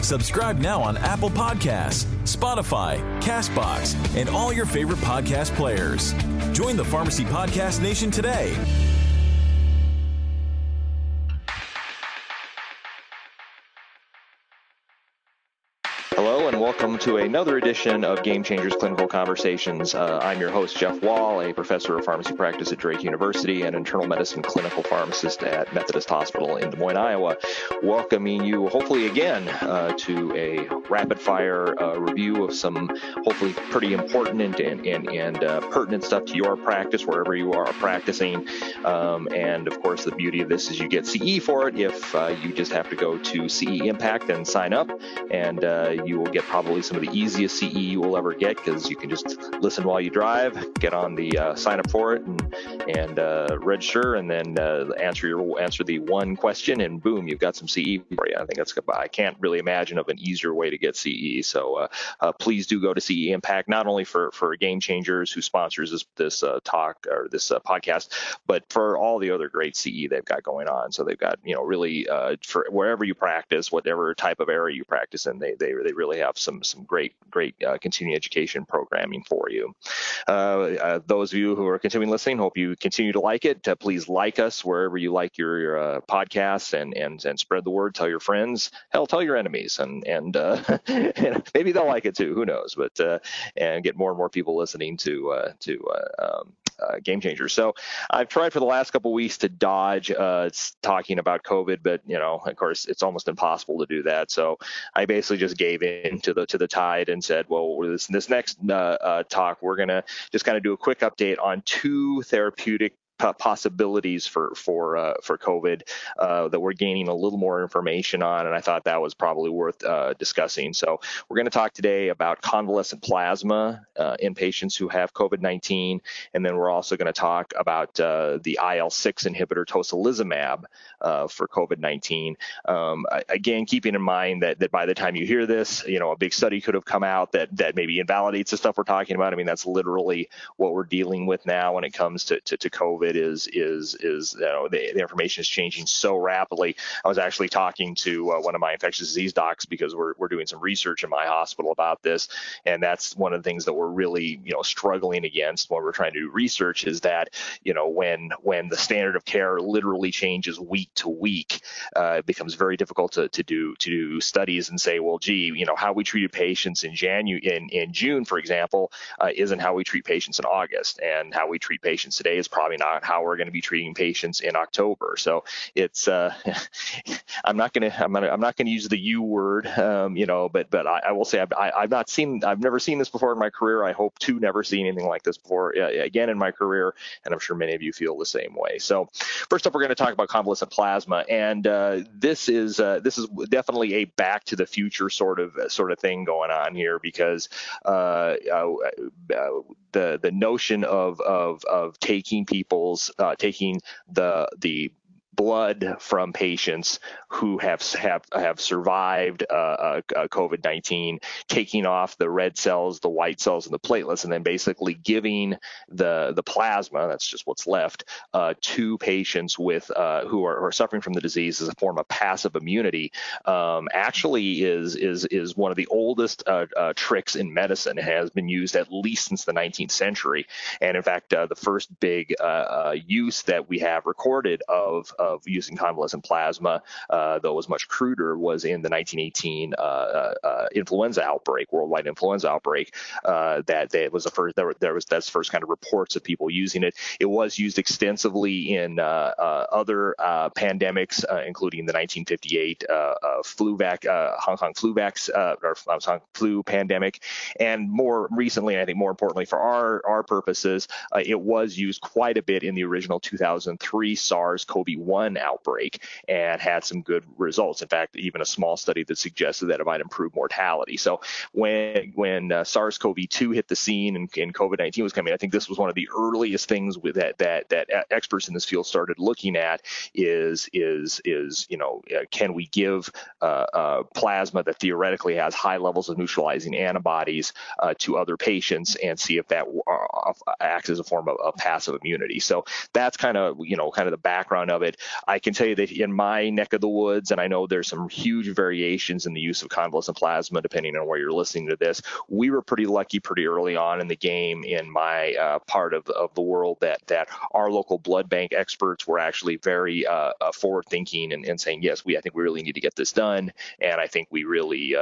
Subscribe now on Apple Podcasts, Spotify, CastBox, and all your favorite podcast players. Join the Pharmacy Podcast Nation today. Hello and welcome to another edition of Game Changers Clinical Conversations. I'm your host, Jeff Wall, a professor of pharmacy practice at Drake University and internal medicine clinical pharmacist at Methodist Hospital in Des Moines, Iowa, welcoming you hopefully again to a rapid-fire review of some hopefully pretty important and pertinent stuff to your practice, wherever you are practicing. And of course, the beauty of this is you get CE for it if you just have to go to CE Impact and sign up, and you will get probably some of the easiest CE you will ever get, because you can just listen while you drive, get on the sign up for it and register, and then answer the one question, and boom, you've got some CE for you. I think that's good. I can't really imagine of an easier way to get CE. So please do go to CE Impact, not only for Game Changers, who sponsors this talk or this podcast, but for all the other great CE they've got going on. So they've got really for wherever you practice, whatever type of area you practice in, they really have some great continuing education programming for you. Those of you who are continuing listening, hope you continue to like it. Please like us wherever you like your podcasts, and spread the word. Tell your friends. Hell, tell your enemies, and and maybe they'll like it too. Who knows? But and get more and more people listening to Game Changers. So I've tried for the last couple of weeks to dodge talking about COVID, but of course, it's almost impossible to do that. So I basically just gave in to the tide and said, well, this next talk, we're gonna just kind of do a quick update on two therapeutic possibilities for COVID that we're gaining a little more information on, and I thought that was probably worth discussing. So we're going to talk today about convalescent plasma in patients who have COVID-19, and then we're also going to talk about the IL-6 inhibitor tocilizumab for COVID-19. Again, keeping in mind that by the time you hear this, a big study could have come out that maybe invalidates the stuff we're talking about. I mean, that's literally what we're dealing with now when it comes to COVID. The information is changing so rapidly. I was actually talking to one of my infectious disease docs, because we're doing some research in my hospital about this, and that's one of the things that we're really struggling against when we're trying to do research, is that when the standard of care literally changes week to week, it becomes very difficult to do studies and say, well, gee, how we treated patients in June, for example, isn't how we treat patients in August, and how we treat patients today is probably not how we're going to be treating patients in October. So it's I'm not gonna use the U word, but I will say I've never seen this before in my career. I hope to never see anything like this before again in my career, and I'm sure many of you feel the same way. So first up, we're going to talk about convalescent plasma, and this is definitely a back to the future sort of thing going on here, because the notion of taking the blood from patients who have survived COVID-19, taking off the red cells, the white cells, and the platelets, and then basically giving the plasma, that's just what's left, to patients with who are suffering from the disease as a form of passive immunity, actually is one of the oldest tricks in medicine. It has been used at least since the 19th century, and in fact, the first big use that we have recorded of using convalescent plasma, though it was much cruder, was in the 1918 worldwide influenza outbreak. That's the first kind of reports of people using it. It was used extensively in other pandemics, including the 1958 Hong Kong flu pandemic, and more recently, and I think more importantly for our purposes, it was used quite a bit in the original 2003 SARS-CoV-1 SARS-CoV-1 outbreak and had some good results. In fact, even a small study that suggested that it might improve mortality. So when SARS-CoV-2 hit the scene and COVID-19 was coming, I think this was one of the earliest things with that experts in this field started looking at is can we give plasma that theoretically has high levels of neutralizing antibodies to other patients and see if that acts as a form of passive immunity. So that's kind of the background of it. I can tell you that in my neck of the woods, and I know there's some huge variations in the use of convalescent plasma depending on where you're listening to this, we were pretty lucky pretty early on in the game in my part of the world that our local blood bank experts were actually very forward thinking and saying, yes, I think we really need to get this done. And I think we really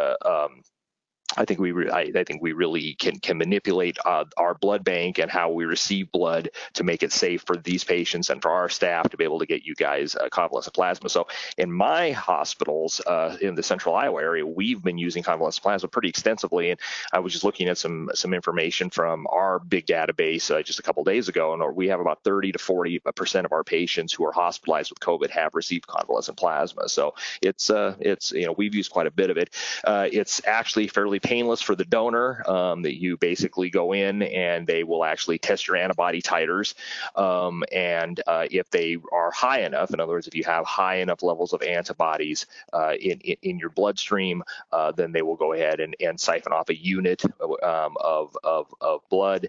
I think we really can manipulate our blood bank and how we receive blood to make it safe for these patients and for our staff to be able to get you guys convalescent plasma. So in my hospitals in the central Iowa area, we've been using convalescent plasma pretty extensively. And I was just looking at some information from our big database just a couple of days ago, and we have about 30% to 40% of our patients who are hospitalized with COVID have received convalescent plasma. So it's we've used quite a bit of it. It's actually fairly painless for the donor, that you basically go in and they will actually test your antibody titers. And if they are high enough, in other words, if you have high enough levels of antibodies in your bloodstream, then they will go ahead and siphon off a unit of blood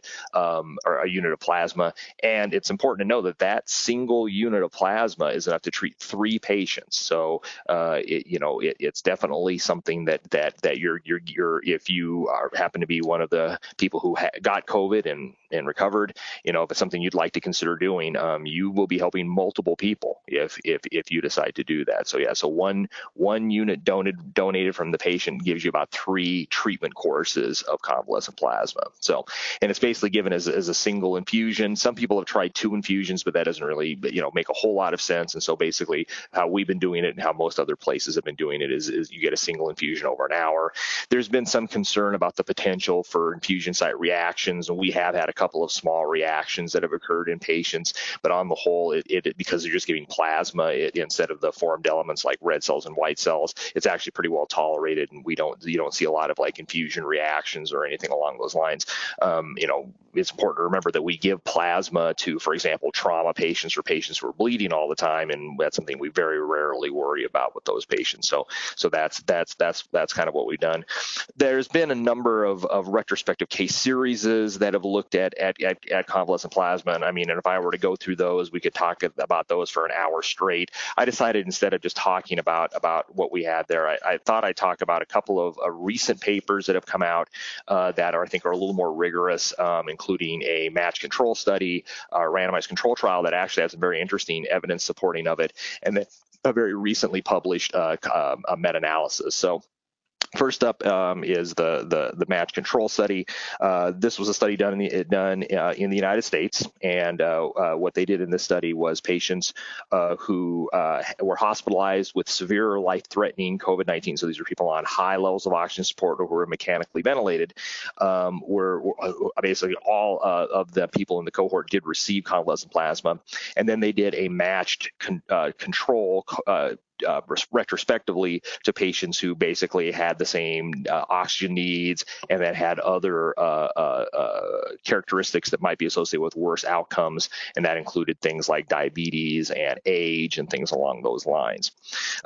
or a unit of plasma. And it's important to know that single unit of plasma is enough to treat 3 patients. So it's definitely something that you're if you happen to be one of the people who got COVID and recovered, if it's something you'd like to consider doing, you will be helping multiple people if you decide to do that. So one unit donated from the patient gives you about 3 treatment courses of convalescent plasma. So, and it's basically given as a single infusion. Some people have tried 2 infusions, but that doesn't really make a whole lot of sense. And so basically how we've been doing it and how most other places have been doing it is you get a single infusion over an hour. There's been some concern about the potential for infusion site reactions, and we have had a couple of small reactions that have occurred in patients, but on the whole, because they're just giving plasma instead of the formed elements like red cells and white cells, it's actually pretty well tolerated, and you don't see a lot of infusion reactions or anything along those lines. It's important to remember that we give plasma to, for example, trauma patients or patients who are bleeding all the time, and that's something we very rarely worry about with those patients. So that's kind of what we've done. There's been a number of retrospective case series that have looked at convalescent plasma, and if I were to go through those, we could talk about those for an hour straight. I decided instead of just talking about what we had there, I thought I'd talk about a couple of recent papers that have come out that I think are a little more rigorous, including a match control study, a randomized control trial that actually has some very interesting evidence supporting of it, and then a very recently published meta-analysis. So first up is the match control study. This was a study done in the United States, and what they did in this study was patients who were hospitalized with severe or life-threatening COVID-19. So these are people on high levels of oxygen support or who were mechanically ventilated. Were basically all of the people in the cohort did receive convalescent plasma, and then they did a matched control. Retrospectively to patients who basically had the same oxygen needs and then had other characteristics that might be associated with worse outcomes, and that included things like diabetes and age and things along those lines.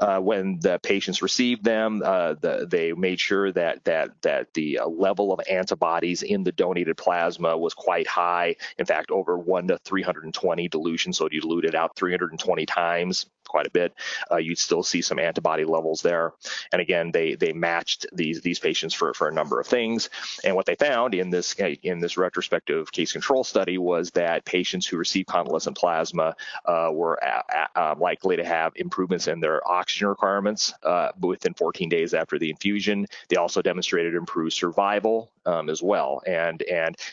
When the patients received them, they made sure that the level of antibodies in the donated plasma was quite high, in fact over 1 to 320 dilution, so you dilute it out 320 times, quite a bit. You'd still see some antibody levels there. And again, they matched these patients for a number of things. And what they found in this retrospective case control study was that patients who received convalescent plasma were likely to have improvements in their oxygen requirements within 14 days after the infusion. They also demonstrated improved survival as well. And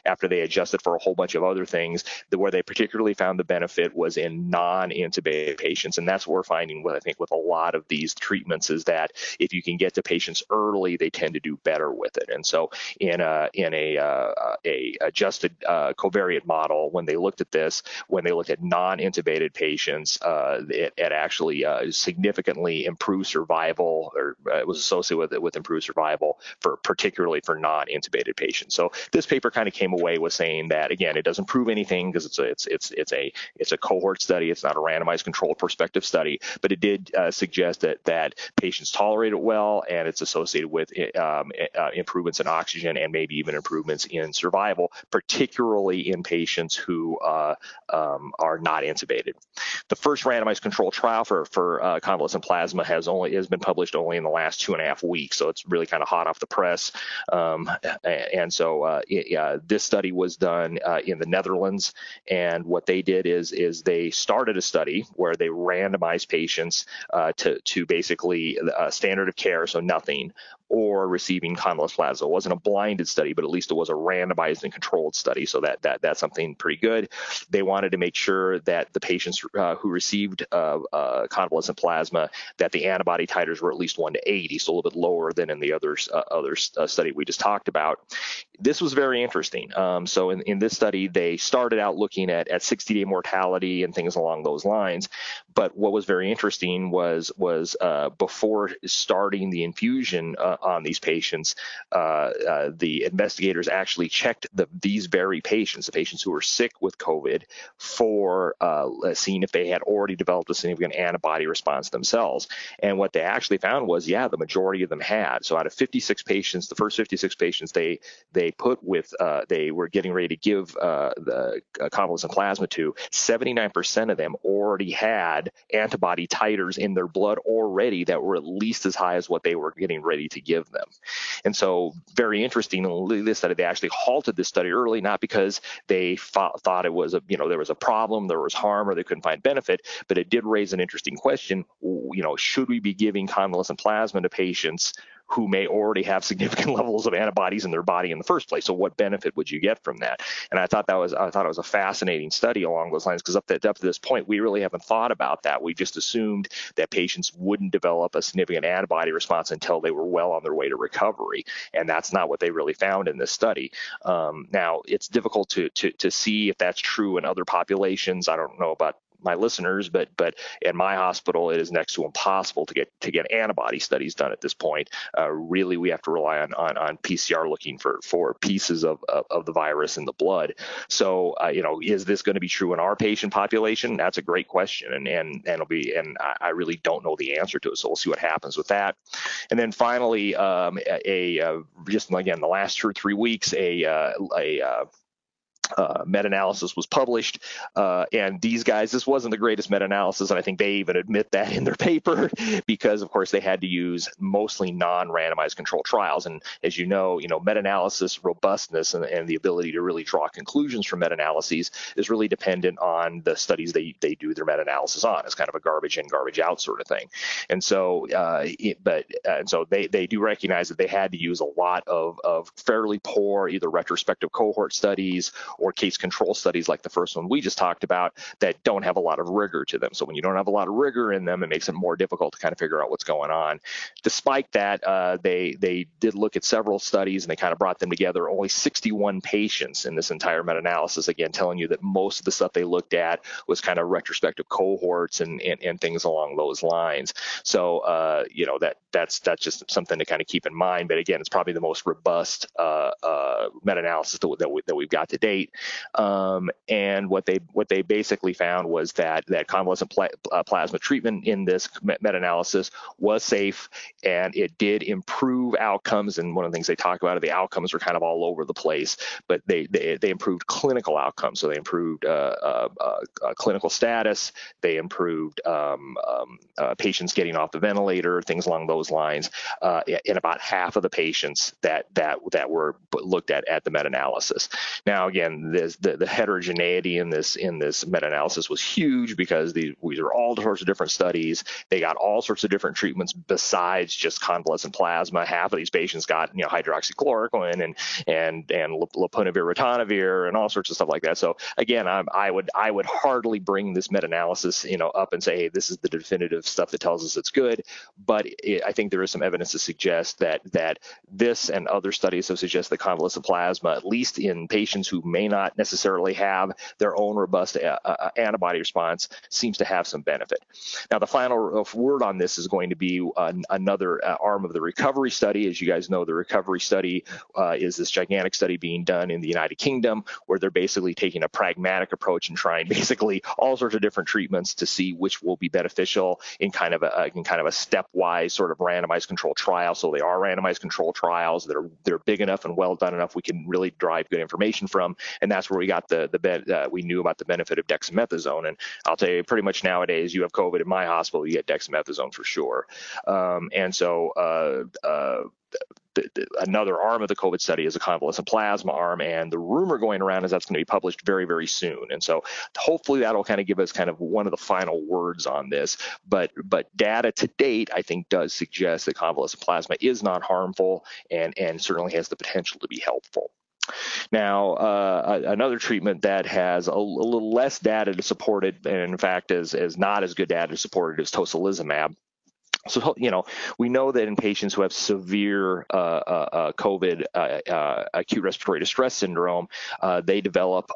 after they adjusted for a whole bunch of other things, where they particularly found the benefit was in non-intubated patients. And that's what we're finding with, I think, with a lot of these treatments, is that if you can get to patients early, they tend to do better with it. And so in a adjusted covariate model, when they looked at non-intubated patients, it actually significantly improved survival, or it was associated with improved survival particularly for non-intubated patients. So this paper kind of came away with saying that, again, it doesn't prove anything because it's a cohort study. It's not a randomized controlled prospective study, but it did suggest that patients tolerate it well, and it's associated with improvements in oxygen and maybe even improvements in survival, particularly in patients who are not intubated. The first randomized controlled trial for convalescent plasma has been published only in the last 2.5 weeks, so it's really kind of hot off the press. And so this study was done in the Netherlands, and what they did is they started a study where they randomized patients to basically standard of care, so nothing, or receiving convalescent plasma. It wasn't a blinded study, but at least it was a randomized and controlled study, so that's something pretty good. They wanted to make sure that the patients who received convalescent plasma, that the antibody titers were at least 1 to 80, so a little bit lower than in the other study we just talked about. This was very interesting. So in this study, they started out looking at 60-day mortality and things along those lines. But what was very interesting was before starting the infusion on these patients, the investigators actually checked these very patients, the patients who were sick with COVID, for seeing if they had already developed a significant antibody response themselves. And what they actually found was, the majority of them had. So out of 56 patients, the first 56 patients they put with, they were getting ready to give the convalescent plasma to, 79% of them already had antibody titers in their blood already that were at least as high as what they were getting ready to give them. And so very interesting in this study, they actually halted this study early, not because they thought it was there was a problem, there was harm, or they couldn't find benefit, but it did raise an interesting question. Should we be giving convalescent plasma to patients who may already have significant levels of antibodies in their body in the first place? So what benefit would you get from that? And I thought it was a fascinating study along those lines, because up to this point, we really haven't thought about that. We just assumed that patients wouldn't develop a significant antibody response until they were well on their way to recovery. And that's not what they really found in this study. Now, it's difficult to see if that's true in other populations. I don't know about my listeners, but in my hospital, it is next to impossible to get antibody studies done at this point. Really, we have to rely on PCR looking for pieces of the virus in the blood. So, is this going to be true in our patient population? That's a great question, and it'll be. And I really don't know the answer to it. So we'll see what happens with that. And then finally, just again, the last 2 or 3 weeks, a meta-analysis was published, and these guys, this wasn't the greatest meta-analysis, and I think they even admit that in their paper, because of course they had to use mostly non-randomized control trials. And as you know, meta-analysis robustness and the ability to really draw conclusions from meta-analyses is really dependent on the studies they do their meta-analysis on. It's kind of a garbage in, garbage out sort of thing. And so, they do recognize that they had to use a lot of fairly poor either retrospective cohort studies or case control studies like the first one we just talked about that don't have a lot of rigor to them. So when you don't have a lot of rigor in them, it makes it more difficult to kind of figure out what's going on. Despite that, they did look at several studies and they kind of brought them together. Only 61 patients in this entire meta-analysis, again, telling you that most of the stuff they looked at was kind of retrospective cohorts and things along those lines. So, that's just something to kind of keep in mind. But again, it's probably the most robust meta-analysis that we've got to date. And what they basically found was that convalescent plasma treatment in this meta-analysis was safe, and it did improve outcomes. And one of the things they talk about, the outcomes were kind of all over the place, but they improved clinical outcomes. So they improved clinical status, they improved patients getting off the ventilator, things along those lines, in about half of the patients that were looked at the meta-analysis. Now, again, And this, the heterogeneity in this meta-analysis was huge, because these are all sorts of different studies. They got all sorts of different treatments besides just convalescent plasma. Half of these patients got hydroxychloroquine and leponavir, ritonavir, and all sorts of stuff like that. So again, I would hardly bring this meta-analysis up and say, hey, this is the definitive stuff that tells us it's good. But I think there is some evidence to suggest that this and other studies have suggested that convalescent plasma, at least in patients who may not necessarily have their own robust antibody response, seems to have some benefit. Now, the final word on this is going to be another arm of the recovery study. As you guys know, the recovery study is this gigantic study being done in the United Kingdom, where they're basically taking a pragmatic approach and trying basically all sorts of different treatments to see which will be beneficial in kind of a stepwise sort of randomized control trial. So they are randomized control trials that they're big enough and well done enough we can really drive good information from, and that's where we got we knew about the benefit of dexamethasone. And I'll tell you, pretty much nowadays, you have COVID in my hospital, you get dexamethasone for sure. Another arm of the COVID study is a convalescent plasma arm, and the rumor going around is that's going to be published very, very soon. And so hopefully that'll kind of give us kind of one of the final words on this. But data to date, I think, does suggest that convalescent plasma is not harmful and certainly has the potential to be helpful. Now, another treatment that has a little less data to support it, and in fact is not as good data to support it, is tocilizumab. So, we know that in patients who have severe COVID acute respiratory distress syndrome, they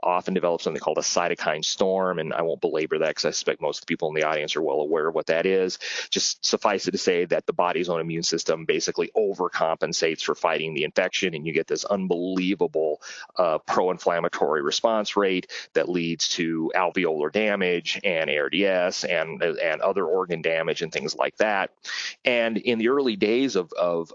often develop something called a cytokine storm. And I won't belabor that because I suspect most of the people in the audience are well aware of what that is. Just suffice it to say that the body's own immune system basically overcompensates for fighting the infection, and you get this unbelievable pro-inflammatory response rate that leads to alveolar damage and ARDS and other organ damage and things like that. And in the early days of the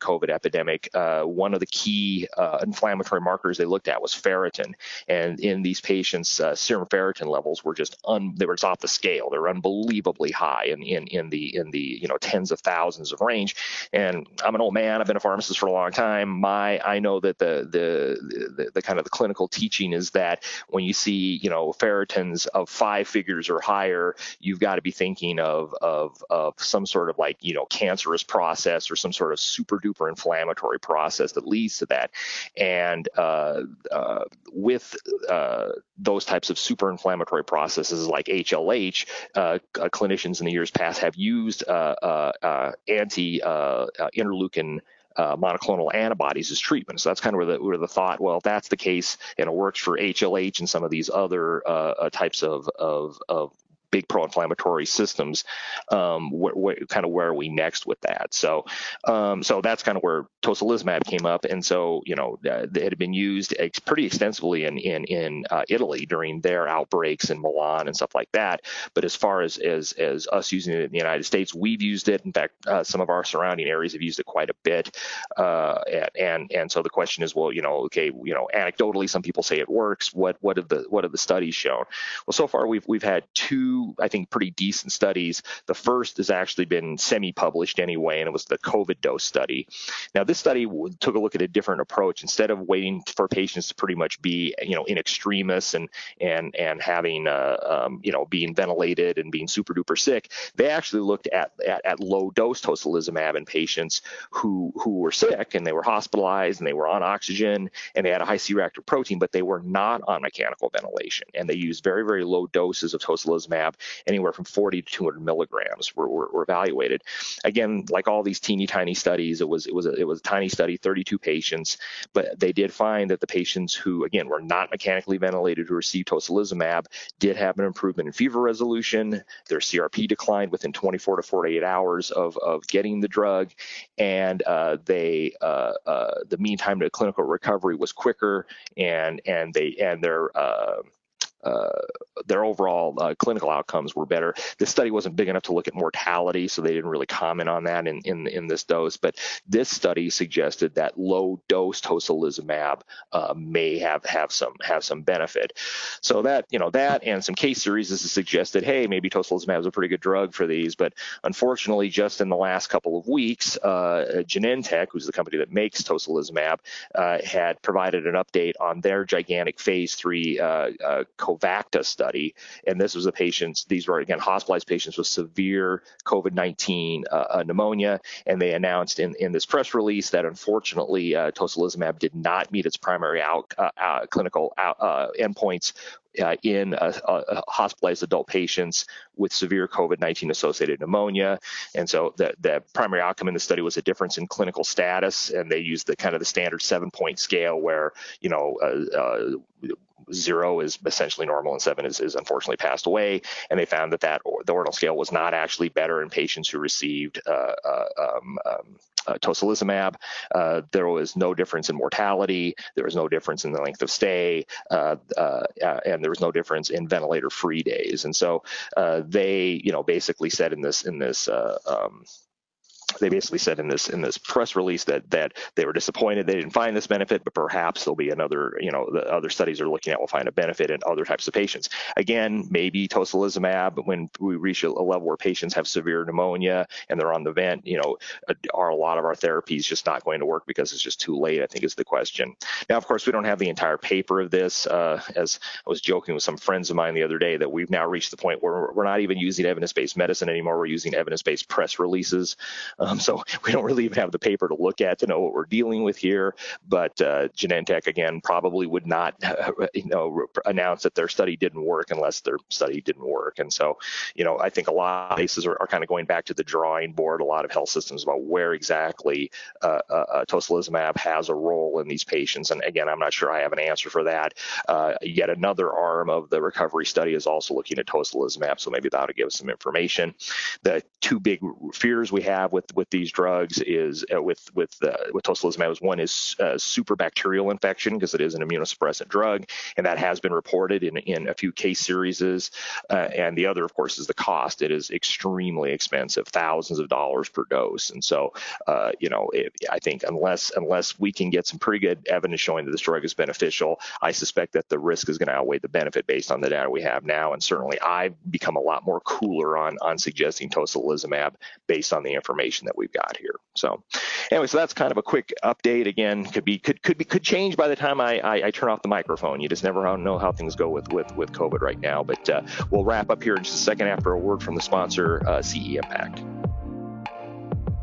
COVID epidemic, one of the key inflammatory markers they looked at was ferritin. And in these patients, serum ferritin levels were just off the scale. They were unbelievably high in the tens of thousands of range. And I'm an old man. I've been a pharmacist for a long time. I know that the kind of the clinical teaching is that when you see ferritins of 5 figures or higher, you've got to be thinking of some sort of cancerous process or some sort of super duper inflammatory process that leads to that. And with those types of super inflammatory processes like HLH, clinicians in the years past have used anti-interleukin monoclonal antibodies as treatment. So that's kind of where the thought, well, if that's the case and it works for HLH and some of these other types of big pro-inflammatory systems, where are we next with that? So that's kind of where tocilizumab came up, and so it had been used pretty extensively in Italy during their outbreaks in Milan and stuff like that. But as far as us using it in the United States, we've used it. In fact, some of our surrounding areas have used it quite a bit. And so the question is, well, anecdotally, some people say it works. What have the studies shown? Well, so far we've had two, I think, pretty decent studies. The first has actually been semi-published anyway, and it was the COVID dose study. Now, this study took a look at a different approach. Instead of waiting for patients to pretty much be, in extremis and having, being ventilated and being super duper sick, they actually looked at low dose tocilizumab in patients who were sick and they were hospitalized and they were on oxygen and they had a high C-reactive protein, but they were not on mechanical ventilation. And they used very, very low doses of tocilizumab. Anywhere from 40 to 200 milligrams were evaluated. Again, like all these teeny tiny studies, it was a tiny study, 32 patients, but they did find that the patients who, again, were not mechanically ventilated who received tocilizumab did have an improvement in fever resolution. Their CRP declined within 24 to 48 hours of getting the drug, and the mean time to clinical recovery was quicker, and their their overall clinical outcomes were better. This study wasn't big enough to look at mortality, so they didn't really comment on that in this dose. But this study suggested that low dose tocilizumab may have some benefit. So that, you know, that and some case series has suggested, hey, maybe tocilizumab is a pretty good drug for these. But unfortunately, just in the last couple of weeks, Genentech, who's the company that makes tocilizumab, had provided an update on their gigantic phase 3 COVACTA study, and this was the patients. These were again hospitalized patients with severe COVID-19 pneumonia, and they announced in this press release that unfortunately tocilizumab did not meet its primary clinical endpoints in hospitalized adult patients with severe COVID-19 associated pneumonia. And so the primary outcome in the study was a difference in clinical status, and they used the kind of the standard 7-point scale where, you know, 0 is essentially normal and 7 is unfortunately passed away. And they found that the ordinal scale was not actually better in patients who received tocilizumab. There was no difference in mortality. There was no difference in the length of stay, and there was no difference in ventilator-free days. And so they, you know, basically said in this press release that they were disappointed they didn't find this benefit, but perhaps there'll be another, you know, the other studies are looking at will find a benefit in other types of patients. Again, maybe tocilizumab, when we reach a level where patients have severe pneumonia and they're on the vent, you know, are a lot of our therapies just not going to work because it's just too late, I think is the question. Now, of course, we don't have the entire paper of this. As I was joking with some friends of mine the other day, that we've now reached the point where we're not even using evidence-based medicine anymore. We're using evidence-based press releases. So we don't really even have the paper to look at to know what we're dealing with here. But Genentech, again, probably would not, you know, announce that their study didn't work unless their study didn't work. And so, you know, I think a lot of places are kind of going back to the drawing board, a lot of health systems, about where exactly tocilizumab has a role in these patients. And again, I'm not sure I have an answer for that. Yet another arm of the recovery study is also looking at tocilizumab, so maybe that'll give us some information. The two big fears we have with these drugs is with tocilizumab is, one is superbacterial infection, because it is an immunosuppressant drug, and that has been reported in a few case series, and the other, of course, is the cost. It is extremely expensive, thousands of dollars per dose. And so you know, I think unless we can get some pretty good evidence showing that this drug is beneficial, I suspect that the risk is going to outweigh the benefit based on the data we have now. And certainly I've become a lot more cooler on suggesting tocilizumab based on the information that we've got here. So anyway, so that's kind of a quick update. Again, could change by the time I turn off the microphone. You just never know how things go with COVID right now. But we'll wrap up here in just a second after a word from the sponsor, CE Impact.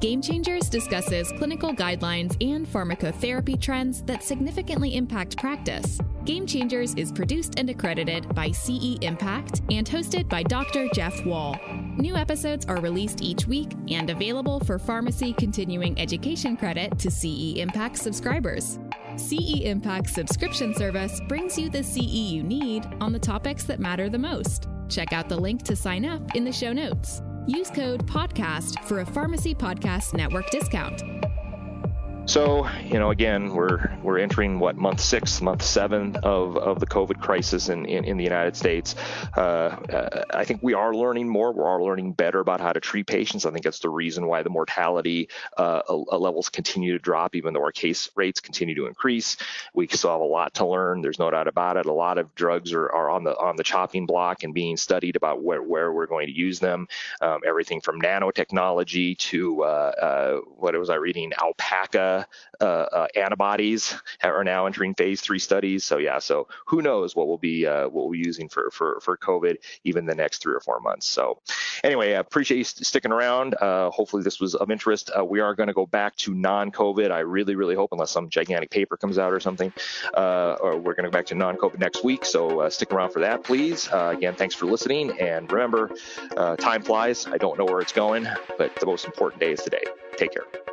Game Changers discusses clinical guidelines and pharmacotherapy trends that significantly impact practice. Game Changers is produced and accredited by CE Impact and hosted by Dr. Jeff Wall. New episodes are released each week and available for pharmacy continuing education credit to CE Impact subscribers. CE Impact's subscription service brings you the CE you need on the topics that matter the most. Check out the link to sign up in the show notes. Use code PODCAST for a Pharmacy Podcast Network discount. So, you know, again, we're entering what, month 7 of the COVID crisis in the United States. I think we are learning more. We are learning better about how to treat patients. I think that's the reason why the mortality levels continue to drop, even though our case rates continue to increase. We still have a lot to learn. There's no doubt about it. A lot of drugs are on the chopping block and being studied about where we're going to use them. Everything from nanotechnology to what was I reading? Alpaca. Antibodies are now entering phase 3 studies. So yeah, so who knows what we'll be using for COVID even the next 3 or 4 months. So anyway, I appreciate you sticking around. Hopefully this was of interest. We are going to go back to non-COVID. I really hope, unless some gigantic paper comes out or something, or we're going to go back to non-COVID next week. So stick around for that, please. Again, thanks for listening. And remember, time flies. I don't know where it's going, but the most important day is today. Take care.